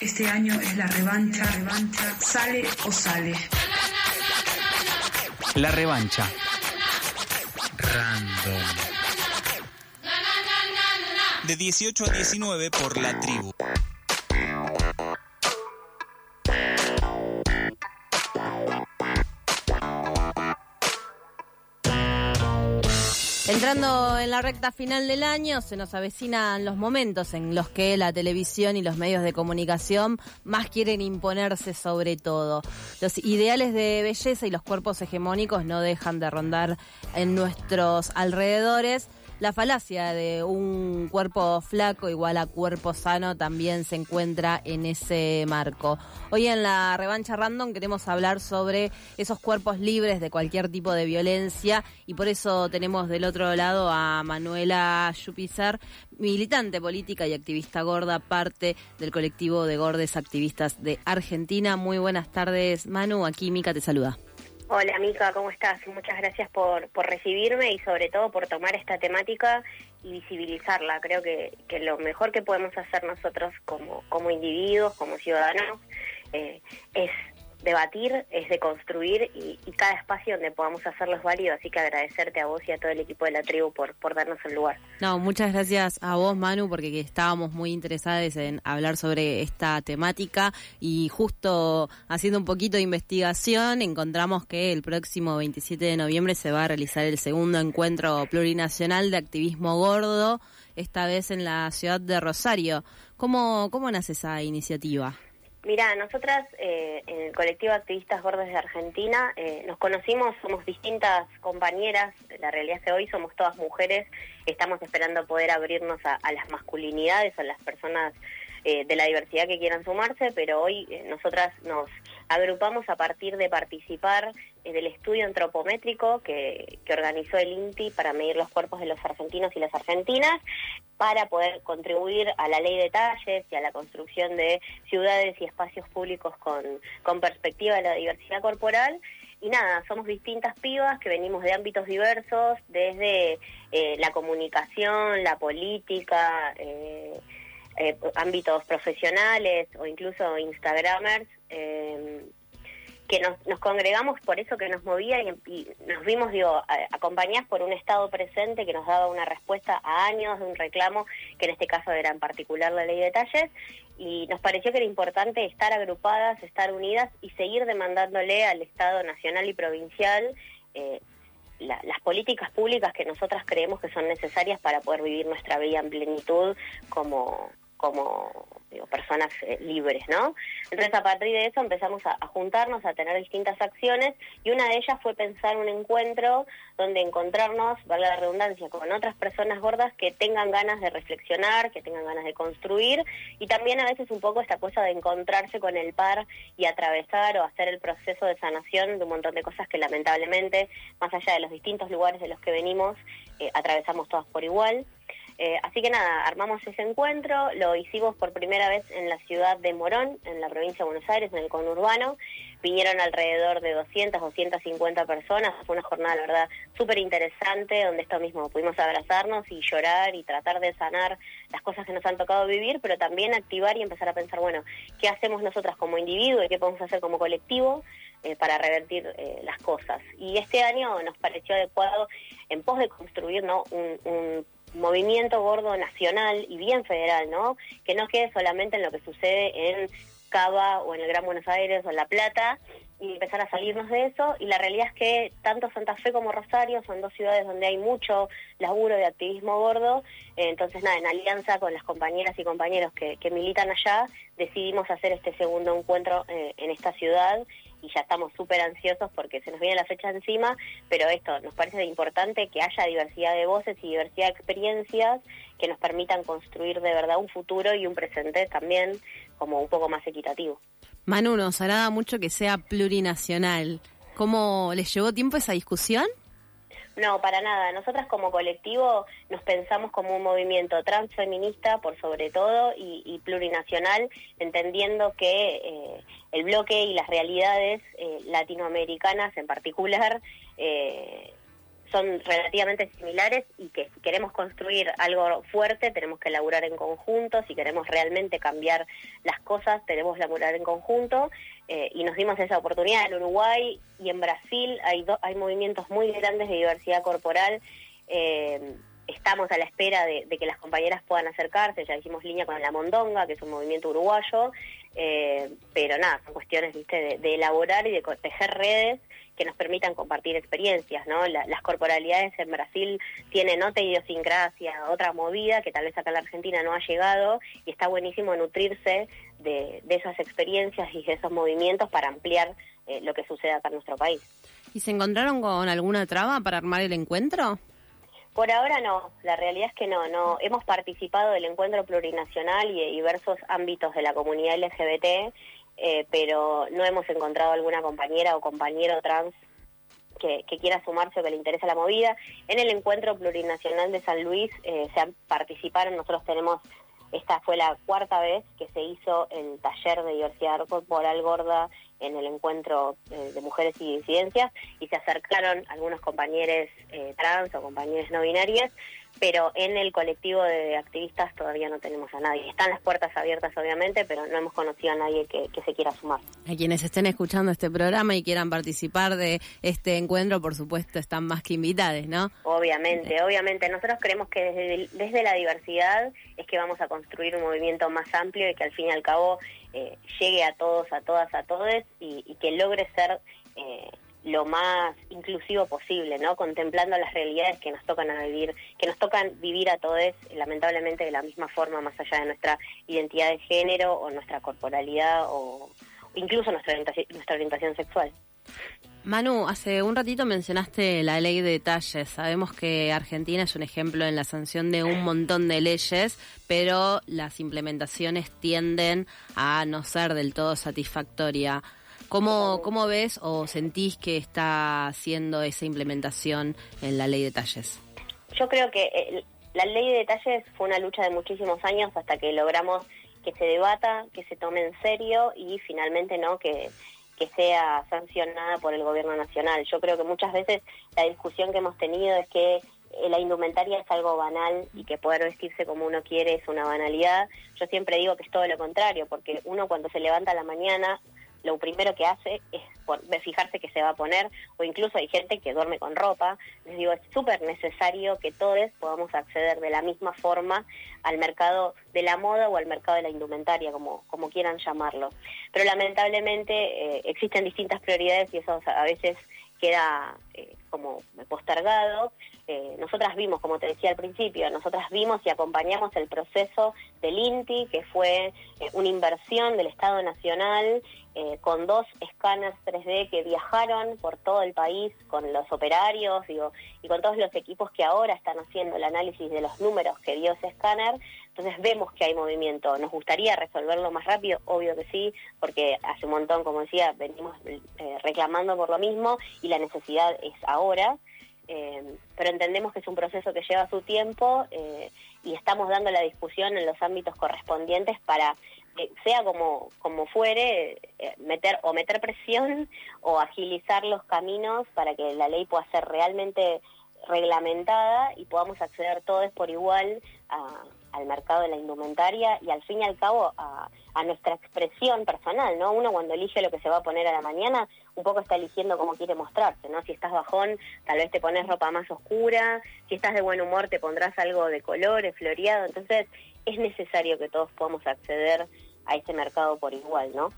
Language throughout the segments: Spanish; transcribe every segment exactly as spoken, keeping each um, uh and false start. Este año es la revancha, revancha, sale o sale. La revancha. Random. De dieciocho a diecinueve por La Tribu. Entrando en la recta final del año, se nos avecinan los momentos en los que la televisión y los medios de comunicación más quieren imponerse sobre todo. Los ideales de belleza y los cuerpos hegemónicos no dejan de rondar en nuestros alrededores. La falacia de un cuerpo flaco igual a cuerpo sano también se encuentra en ese marco. Hoy en la Revancha Random queremos hablar sobre esos cuerpos libres de cualquier tipo de violencia y por eso tenemos del otro lado a Manuela Yupizar, militante política y activista gorda, parte del colectivo de gordes activistas de Argentina. Muy buenas tardes, Manu. Aquí Mica te saluda. Hola Mica, ¿cómo estás? Muchas gracias por, por recibirme y sobre todo por tomar esta temática y visibilizarla. Creo que, que lo mejor que podemos hacer nosotros como, como individuos, como ciudadanos, eh, es debatir, es deconstruir y, y cada espacio donde podamos hacerlo es válido. Así que agradecerte a vos y a todo el equipo de La Tribu por, por darnos el lugar. No, muchas gracias a vos, Manu, porque estábamos muy interesadas en hablar sobre esta temática y justo haciendo un poquito de investigación encontramos que el próximo veintisiete de noviembre se va a realizar el segundo encuentro plurinacional de activismo gordo, esta vez en la ciudad de Rosario. ¿Cómo, cómo nace esa iniciativa? Mirá, nosotras eh, en el colectivo Activistas Gordos de Argentina eh, nos conocimos, somos distintas compañeras, la realidad es que hoy somos todas mujeres, estamos esperando poder abrirnos a, a las masculinidades, a las personas eh, de la diversidad que quieran sumarse, pero hoy eh, nosotras nos agrupamos a partir de participar eh, del estudio antropométrico que, que organizó el INTI para medir los cuerpos de los argentinos y las argentinas, para poder contribuir a la ley de talles y a la construcción de ciudades y espacios públicos con, con perspectiva de la diversidad corporal. Y nada, somos distintas pibas que venimos de ámbitos diversos, desde eh, la comunicación, la política, eh, eh, ámbitos profesionales o incluso instagramers, eh, que nos, nos congregamos por eso que nos movía y, y nos vimos, digo, a, acompañadas por un Estado presente que nos daba una respuesta a años de un reclamo, que en este caso era en particular la ley de talles, y nos pareció que era importante estar agrupadas, estar unidas y seguir demandándole al Estado nacional y provincial eh, la, las políticas públicas que nosotras creemos que son necesarias para poder vivir nuestra vida en plenitud como... como digo, personas eh, libres, ¿no? Entonces, a partir de eso empezamos a, a juntarnos, a tener distintas acciones, y una de ellas fue pensar un encuentro donde encontrarnos, valga la redundancia, con otras personas gordas que tengan ganas de reflexionar, que tengan ganas de construir, y también a veces un poco esta cosa de encontrarse con el par y atravesar o hacer el proceso de sanación de un montón de cosas que lamentablemente, más allá de los distintos lugares de los que venimos, eh, atravesamos todas por igual. Eh, así que nada, armamos ese encuentro, lo hicimos por primera vez en la ciudad de Morón, en la provincia de Buenos Aires, en el conurbano. Vinieron alrededor de doscientas, doscientas cincuenta personas. Fue una jornada, la verdad, súper interesante, donde esto mismo pudimos abrazarnos y llorar y tratar de sanar las cosas que nos han tocado vivir, pero también activar y empezar a pensar, bueno, ¿qué hacemos nosotras como individuos y qué podemos hacer como colectivo eh, para revertir eh, las cosas? Y este año nos pareció adecuado, en pos de construir, ¿no?, un... un movimiento gordo nacional y bien federal, ¿no? Que no quede solamente en lo que sucede en Cava o en el Gran Buenos Aires o en La Plata, y empezar a salirnos de eso. Y la realidad es que tanto Santa Fe como Rosario son dos ciudades donde hay mucho laburo de activismo gordo. Entonces, nada, en alianza con las compañeras y compañeros que, que militan allá, decidimos hacer este segundo encuentro eh, en esta ciudad. Y ya estamos súper ansiosos porque se nos viene la fecha encima, pero esto, nos parece importante que haya diversidad de voces y diversidad de experiencias que nos permitan construir de verdad un futuro y un presente también como un poco más equitativo. Manu, nos agrada mucho que sea plurinacional. ¿Cómo les llevó tiempo esa discusión? No, para nada. Nosotras como colectivo nos pensamos como un movimiento transfeminista, por sobre todo, y, y plurinacional, entendiendo que eh, el bloque y las realidades eh, latinoamericanas en particular eh, son relativamente similares y que si queremos construir algo fuerte tenemos que laburar en conjunto, si queremos realmente cambiar las cosas tenemos que laburar en conjunto, eh, y nos dimos esa oportunidad en Uruguay y en Brasil. Hay, do, hay movimientos muy grandes de diversidad corporal, eh, estamos a la espera de, de que las compañeras puedan acercarse, ya hicimos línea con La Mondonga, que es un movimiento uruguayo, eh, pero nada, son cuestiones, ¿viste?, de, de elaborar y de tejer redes que nos permitan compartir experiencias, ¿no? La, las corporalidades en Brasil tienen otra idiosincrasia, otra movida que tal vez acá en la Argentina no ha llegado, y está buenísimo nutrirse de, de esas experiencias y de esos movimientos para ampliar eh, lo que sucede acá en nuestro país. ¿Y se encontraron con alguna traba para armar el encuentro? Por ahora no, la realidad es que no, no. Hemos participado del encuentro plurinacional y de diversos ámbitos de la comunidad L G B T, eh, pero no hemos encontrado alguna compañera o compañero trans que, que quiera sumarse o que le interese la movida. En el encuentro plurinacional de San Luis eh, se han, participaron, nosotros tenemos, esta fue la cuarta vez que se hizo el taller de diversidad corporal gorda en el encuentro de mujeres y disidencias, y se acercaron algunos compañeros eh, trans o compañeros no binarias, pero en el colectivo de activistas todavía no tenemos a nadie. Están las puertas abiertas, obviamente, pero no hemos conocido a nadie que, que se quiera sumar. A quienes estén escuchando este programa y quieran participar de este encuentro, por supuesto, están más que invitados, ¿no? Obviamente, sí. obviamente. Nosotros creemos que desde, desde la diversidad es que vamos a construir un movimiento más amplio y que al fin y al cabo eh, llegue a todos, a todas, a todes, y, y que logre ser Eh, lo más inclusivo posible, ¿no? Contemplando las realidades que nos tocan a vivir, que nos tocan vivir a todos, lamentablemente de la misma forma, más allá de nuestra identidad de género o nuestra corporalidad o incluso nuestra orientación, nuestra orientación sexual. Manu, hace un ratito mencionaste la ley de talles. Sabemos que Argentina es un ejemplo en la sanción de un montón de leyes, pero las implementaciones tienden a no ser del todo satisfactoria. ¿Cómo, ¿Cómo ves o sentís que está haciendo esa implementación en la ley de talles? Yo creo que el, la ley de talles fue una lucha de muchísimos años hasta que logramos que se debata, que se tome en serio y finalmente no que, que sea sancionada por el gobierno nacional. Yo creo que muchas veces la discusión que hemos tenido es que la indumentaria es algo banal y que poder vestirse como uno quiere es una banalidad. Yo siempre digo que es todo lo contrario, porque uno cuando se levanta a la mañana lo primero que hace es por fijarse qué se va a poner, o incluso hay gente que duerme con ropa. Les digo, es súper necesario que todos podamos acceder de la misma forma al mercado de la moda o al mercado de la indumentaria, como, como quieran llamarlo. Pero lamentablemente eh, existen distintas prioridades y eso a veces queda eh, como postergado. Eh, nosotras vimos, como te decía al principio, nosotras vimos y acompañamos el proceso del INTI, que fue eh, una inversión del Estado Nacional eh, con dos escáneres tres D que viajaron por todo el país con los operarios digo, y con todos los equipos que ahora están haciendo el análisis de los números que dio ese escáner. Entonces vemos que hay movimiento. ¿Nos gustaría resolverlo más rápido? Obvio que sí, porque hace un montón, como decía, venimos eh, reclamando por lo mismo y la necesidad es ahora. Eh, pero entendemos que es un proceso que lleva su tiempo eh, y estamos dando la discusión en los ámbitos correspondientes para que eh, sea como, como fuere, eh, meter o meter presión o agilizar los caminos para que la ley pueda ser realmente reglamentada y podamos acceder todos por igual a, al mercado de la indumentaria y al fin y al cabo a, a nuestra expresión personal, ¿no? Uno cuando elige lo que se va a poner a la mañana, un poco está eligiendo cómo quiere mostrarse, ¿no? Si estás bajón, tal vez te pones ropa más oscura, si estás de buen humor te pondrás algo de colores, floreado. Entonces es necesario que todos podamos acceder a este mercado por igual, ¿no?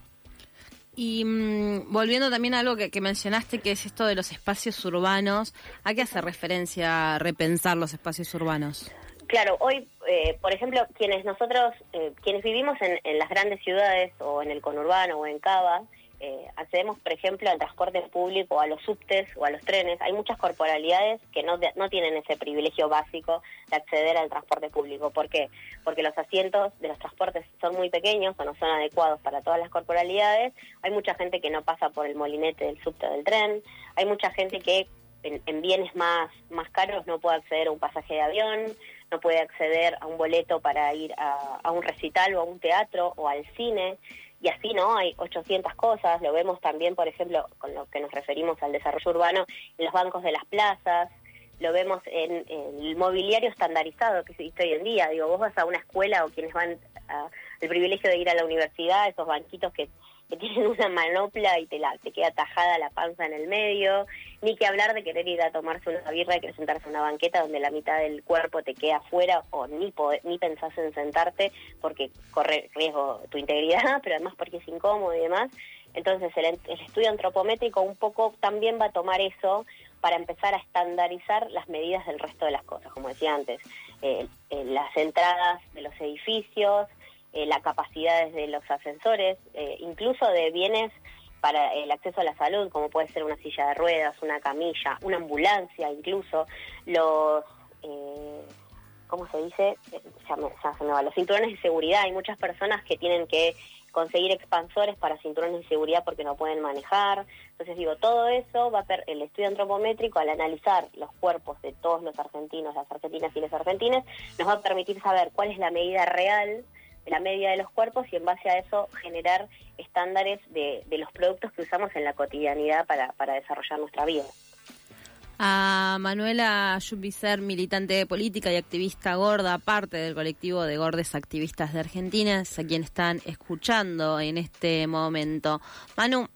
Y mmm, volviendo también a algo que, que mencionaste, que es esto de los espacios urbanos, ¿a qué hace referencia repensar los espacios urbanos? Claro, hoy, eh, por ejemplo, quienes nosotros, eh, quienes vivimos en, en las grandes ciudades o en el conurbano o en Cava, eh, accedemos, por ejemplo, al transporte público, a los subtes o a los trenes. Hay muchas corporalidades que no, no tienen ese privilegio básico de acceder al transporte público. ¿Por qué? Porque los asientos de los transportes son muy pequeños o no son adecuados para todas las corporalidades. Hay mucha gente que no pasa por el molinete del subte del tren. Hay mucha gente que en, en bienes más, más caros no puede acceder a un pasaje de avión, no puede acceder a un boleto para ir a, a un recital o a un teatro o al cine, y así, ¿no? Hay ochocientas cosas. Lo vemos también, por ejemplo, con lo que nos referimos al desarrollo urbano, en los bancos de las plazas, lo vemos en, en el mobiliario estandarizado que existe hoy en día. Digo, vos vas a una escuela o quienes van a, el privilegio de ir a la universidad, esos banquitos que, que tienen una manopla y te la te queda tajada la panza en el medio, ni que hablar de querer ir a tomarse una birra y querer sentarse en una banqueta donde la mitad del cuerpo te queda afuera, o ni poder, ni pensás en sentarte porque corre riesgo tu integridad, pero además porque es incómodo y demás. Entonces el, el estudio antropométrico un poco también va a tomar eso para empezar a estandarizar las medidas del resto de las cosas, como decía antes, eh, eh, las entradas de los edificios, eh, las capacidades de los ascensores, eh, incluso de bienes para el acceso a la salud, como puede ser una silla de ruedas, una camilla, una ambulancia incluso, los... Eh, ¿cómo se dice? Ya, me, ya se me va. Los cinturones de seguridad. Hay muchas personas que tienen que conseguir expansores para cinturones de seguridad porque no pueden manejar. Entonces, digo, todo eso va a ser el estudio antropométrico, al analizar los cuerpos de todos los argentinos, las argentinas y los argentines, nos va a permitir saber cuál es la medida real, la media de los cuerpos, y en base a eso generar estándares de, de los productos que usamos en la cotidianidad para, para desarrollar nuestra vida. A Manuela Yupizar, militante de política y activista gorda, parte del colectivo de gordes activistas de Argentina, es a quien están escuchando en este momento. Manu,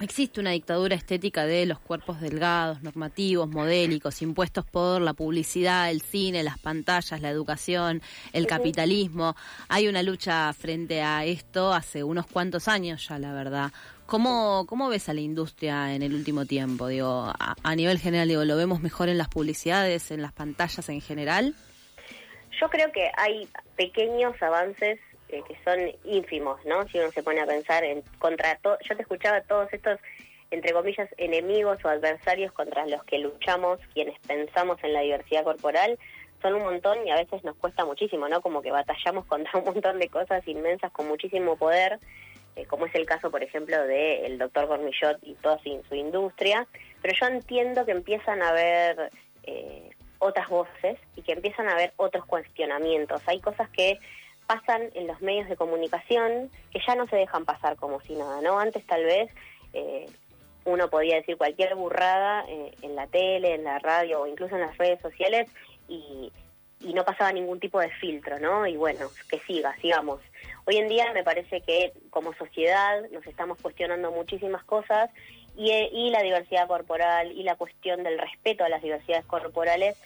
existe una dictadura estética de los cuerpos delgados, normativos, modélicos, impuestos por la publicidad, el cine, las pantallas, la educación, el capitalismo. Hay una lucha frente a esto hace unos cuantos años ya, la verdad. ¿Cómo, cómo ves a la industria en el último tiempo? Digo, a, a nivel general, digo, ¿lo vemos mejor en las publicidades, en las pantallas en general? Yo creo que hay pequeños avances eh, que son ínfimos, ¿no? Si uno se pone a pensar en contra todo, yo te escuchaba todos estos, entre comillas, enemigos o adversarios contra los que luchamos, quienes pensamos en la diversidad corporal, son un montón y a veces nos cuesta muchísimo, ¿no? Como que batallamos contra un montón de cosas inmensas con muchísimo poder, como es el caso, por ejemplo, del doctor Gormillot y toda su, su industria, pero yo entiendo que empiezan a haber eh, otras voces y que empiezan a haber otros cuestionamientos. Hay cosas que pasan en los medios de comunicación que ya no se dejan pasar como si nada, ¿no? Antes tal vez eh, uno podía decir cualquier burrada eh, en la tele, en la radio o incluso en las redes sociales y... y no pasaba ningún tipo de filtro, ¿no? Y bueno, que siga, sigamos. Hoy en día me parece que como sociedad nos estamos cuestionando muchísimas cosas y, y la diversidad corporal y la cuestión del respeto a las diversidades corporales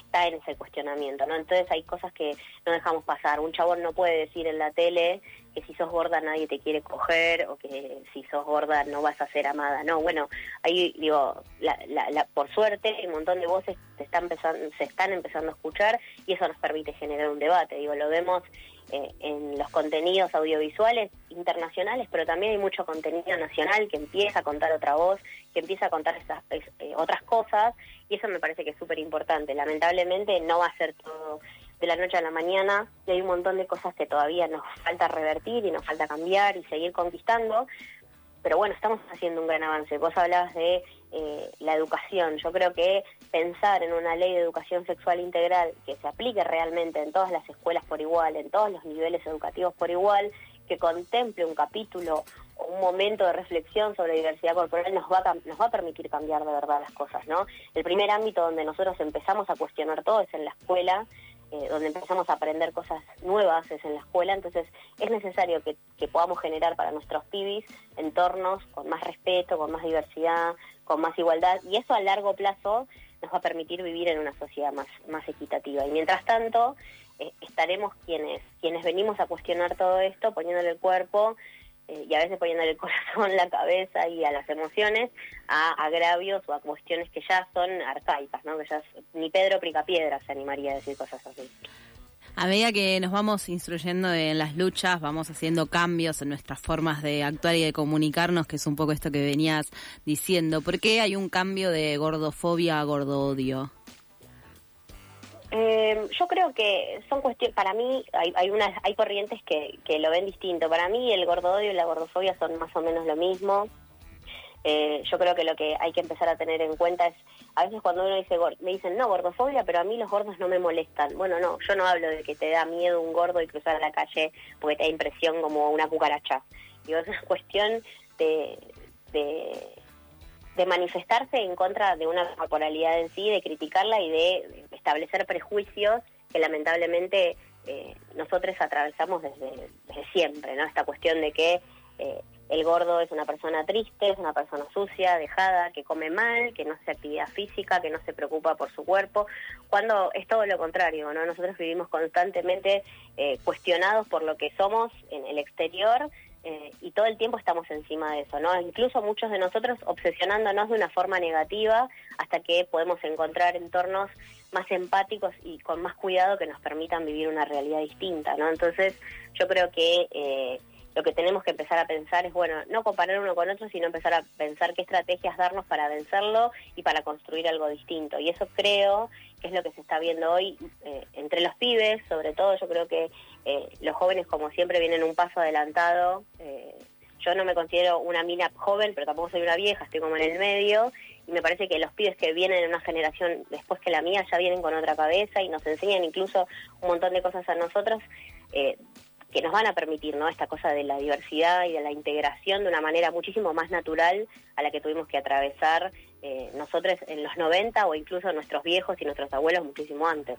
está en ese cuestionamiento, ¿no? Entonces hay cosas que no dejamos pasar. Un chabón no puede decir en la tele que si sos gorda nadie te quiere coger o que si sos gorda no vas a ser amada. No, bueno, ahí digo, la, la, la, por suerte un montón de voces se están, empezando, se están empezando a escuchar y eso nos permite generar un debate. Digo, lo vemos eh, en los contenidos audiovisuales internacionales, pero también hay mucho contenido nacional que empieza a contar otra voz, que empieza a contar esas, eh, otras cosas, y eso me parece que es súper importante. Lamentablemente no va a ser todo de la noche a la mañana y hay un montón de cosas que todavía nos falta revertir y nos falta cambiar y seguir conquistando, pero bueno, estamos haciendo un gran avance. Vos hablabas de eh, la educación. Yo creo que pensar en una ley de educación sexual integral que se aplique realmente en todas las escuelas por igual, en todos los niveles educativos por igual, que contemple un capítulo o un momento de reflexión sobre diversidad corporal, nos va a, nos va a permitir cambiar de verdad las cosas, ¿no? El primer ámbito donde nosotros empezamos a cuestionar todo es en la escuela. Eh, donde empezamos a aprender cosas nuevas es en la escuela, entonces es necesario que, que podamos generar para nuestros pibis entornos con más respeto, con más diversidad, con más igualdad, y eso a largo plazo nos va a permitir vivir en una sociedad más, más equitativa. Y mientras tanto, eh, estaremos quienes, quienes venimos a cuestionar todo esto, poniéndole el cuerpo eh, y a veces poniéndole el corazón, la cabeza y a las emociones, a agravios o a cuestiones que ya son arcaicas, ¿no? Que ya es, ni Pedro Pricapiedra se animaría a decir cosas así. A medida que nos vamos instruyendo en las luchas, vamos haciendo cambios en nuestras formas de actuar y de comunicarnos, que es un poco esto que venías diciendo. ¿Por qué hay un cambio de gordofobia a gordodio? Eh, yo creo que son cuestiones, para mí hay, hay unas, hay corrientes que, que lo ven distinto. Para mí el gordodio y la gordofobia son más o menos lo mismo. Eh, yo creo que lo que hay que empezar a tener en cuenta es, a veces cuando uno dice, me dicen, no, gordofobia, pero a mí los gordos no me molestan. Bueno, no, yo no hablo de que te da miedo un gordo y cruzar la calle porque te da impresión como una cucaracha. Digo, es una cuestión de, de, de manifestarse en contra de una corporalidad en sí, de criticarla y de establecer prejuicios que lamentablemente eh, nosotros atravesamos desde, desde siempre, ¿no? Esta cuestión de que eh, el gordo es una persona triste, es una persona sucia, dejada, que come mal, que no hace actividad física, que no se preocupa por su cuerpo, cuando es todo lo contrario, ¿no? Nosotros vivimos constantemente eh, cuestionados por lo que somos en el exterior, Eh, y todo el tiempo estamos encima de eso, ¿no? Incluso muchos de nosotros obsesionándonos de una forma negativa hasta que podemos encontrar entornos más empáticos y con más cuidado que nos permitan vivir una realidad distinta, ¿no? Entonces yo creo que eh, lo que tenemos que empezar a pensar es, bueno, no comparar uno con otro, sino empezar a pensar qué estrategias darnos para vencerlo y para construir algo distinto. Y eso creo que es lo que se está viendo hoy eh, entre los pibes, sobre todo. Yo creo que eh, los jóvenes, como siempre, vienen un paso adelantado. Eh, yo no me considero una mina joven, pero tampoco soy una vieja, estoy como en el medio. Y me parece que los pibes que vienen en una generación después que la mía ya vienen con otra cabeza y nos enseñan incluso un montón de cosas a nosotros, eh, que nos van a permitir, ¿no?, esta cosa de la diversidad y de la integración de una manera muchísimo más natural a la que tuvimos que atravesar eh, nosotros en los noventa o incluso nuestros viejos y nuestros abuelos muchísimo antes.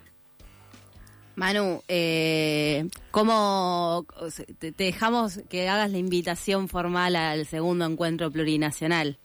Manu, eh, ¿cómo te dejamos que hagas la invitación formal al segundo encuentro plurinacional?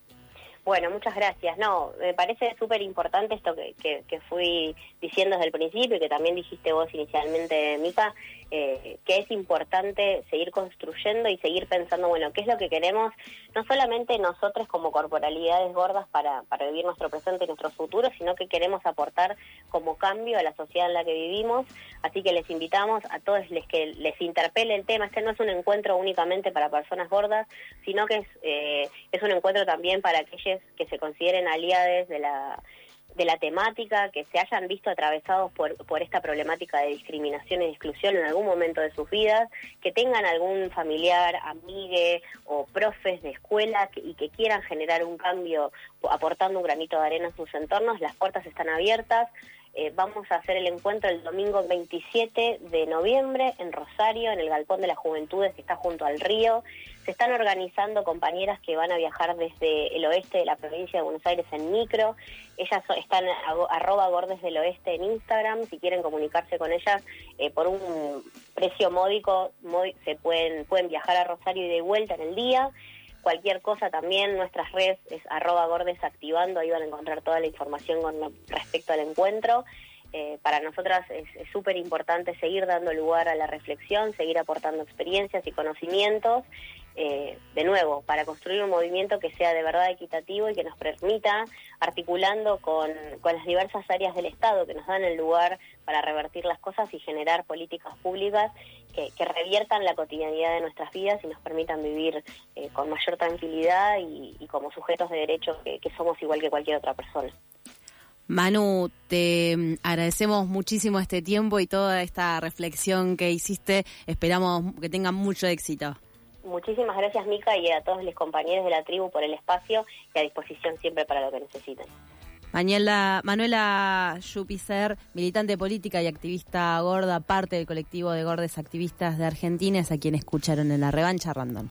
Bueno, muchas gracias. No, me parece súper importante esto que, que, que fui diciendo desde el principio y que también dijiste vos inicialmente, Mica, eh, que es importante seguir construyendo y seguir pensando, bueno, qué es lo que queremos, no solamente nosotros como corporalidades gordas para, para vivir nuestro presente y nuestro futuro, sino que queremos aportar como cambio a la sociedad en la que vivimos. Así que les invitamos a todos les que les interpele el tema. Este no es un encuentro únicamente para personas gordas, sino que es, eh, es un encuentro también para aquellos que se consideren aliados de la de la temática, que se hayan visto atravesados por, por esta problemática de discriminación y de exclusión en algún momento de sus vidas, que tengan algún familiar, amigue o profes de escuela que, y que quieran generar un cambio aportando un granito de arena en sus entornos. Las puertas están abiertas. Eh, vamos a hacer el encuentro el domingo veintisiete de noviembre en Rosario, en el Galpón de las Juventudes, que está junto al río. Se están organizando compañeras que van a viajar desde el oeste de la provincia de Buenos Aires en micro. Ellas están arroba gordes del oeste en Instagram. Si quieren comunicarse con ellas, eh, por un precio módico se pueden, pueden viajar a Rosario y de vuelta en el día. Cualquier cosa también, nuestras redes es arroba gordesactivando, ahí van a encontrar toda la información con lo, respecto al encuentro. Eh, para nosotras es súper importante seguir dando lugar a la reflexión, seguir aportando experiencias y conocimientos, eh, de nuevo, para construir un movimiento que sea de verdad equitativo y que nos permita, articulando con, con las diversas áreas del Estado que nos dan el lugar para revertir las cosas y generar políticas públicas que, que reviertan la cotidianidad de nuestras vidas y nos permitan vivir eh, con mayor tranquilidad y, y como sujetos de derechos que, que somos igual que cualquier otra persona. Manu, te agradecemos muchísimo este tiempo y toda esta reflexión que hiciste. Esperamos que tengan mucho éxito. Muchísimas gracias, Mica, y a todos los compañeros de La Tribu por el espacio y a disposición siempre para lo que necesiten. Manuela, Manuela Yupizar, militante política y activista gorda, parte del colectivo de gordes activistas de Argentina, es a quien escucharon en la Revancha Random.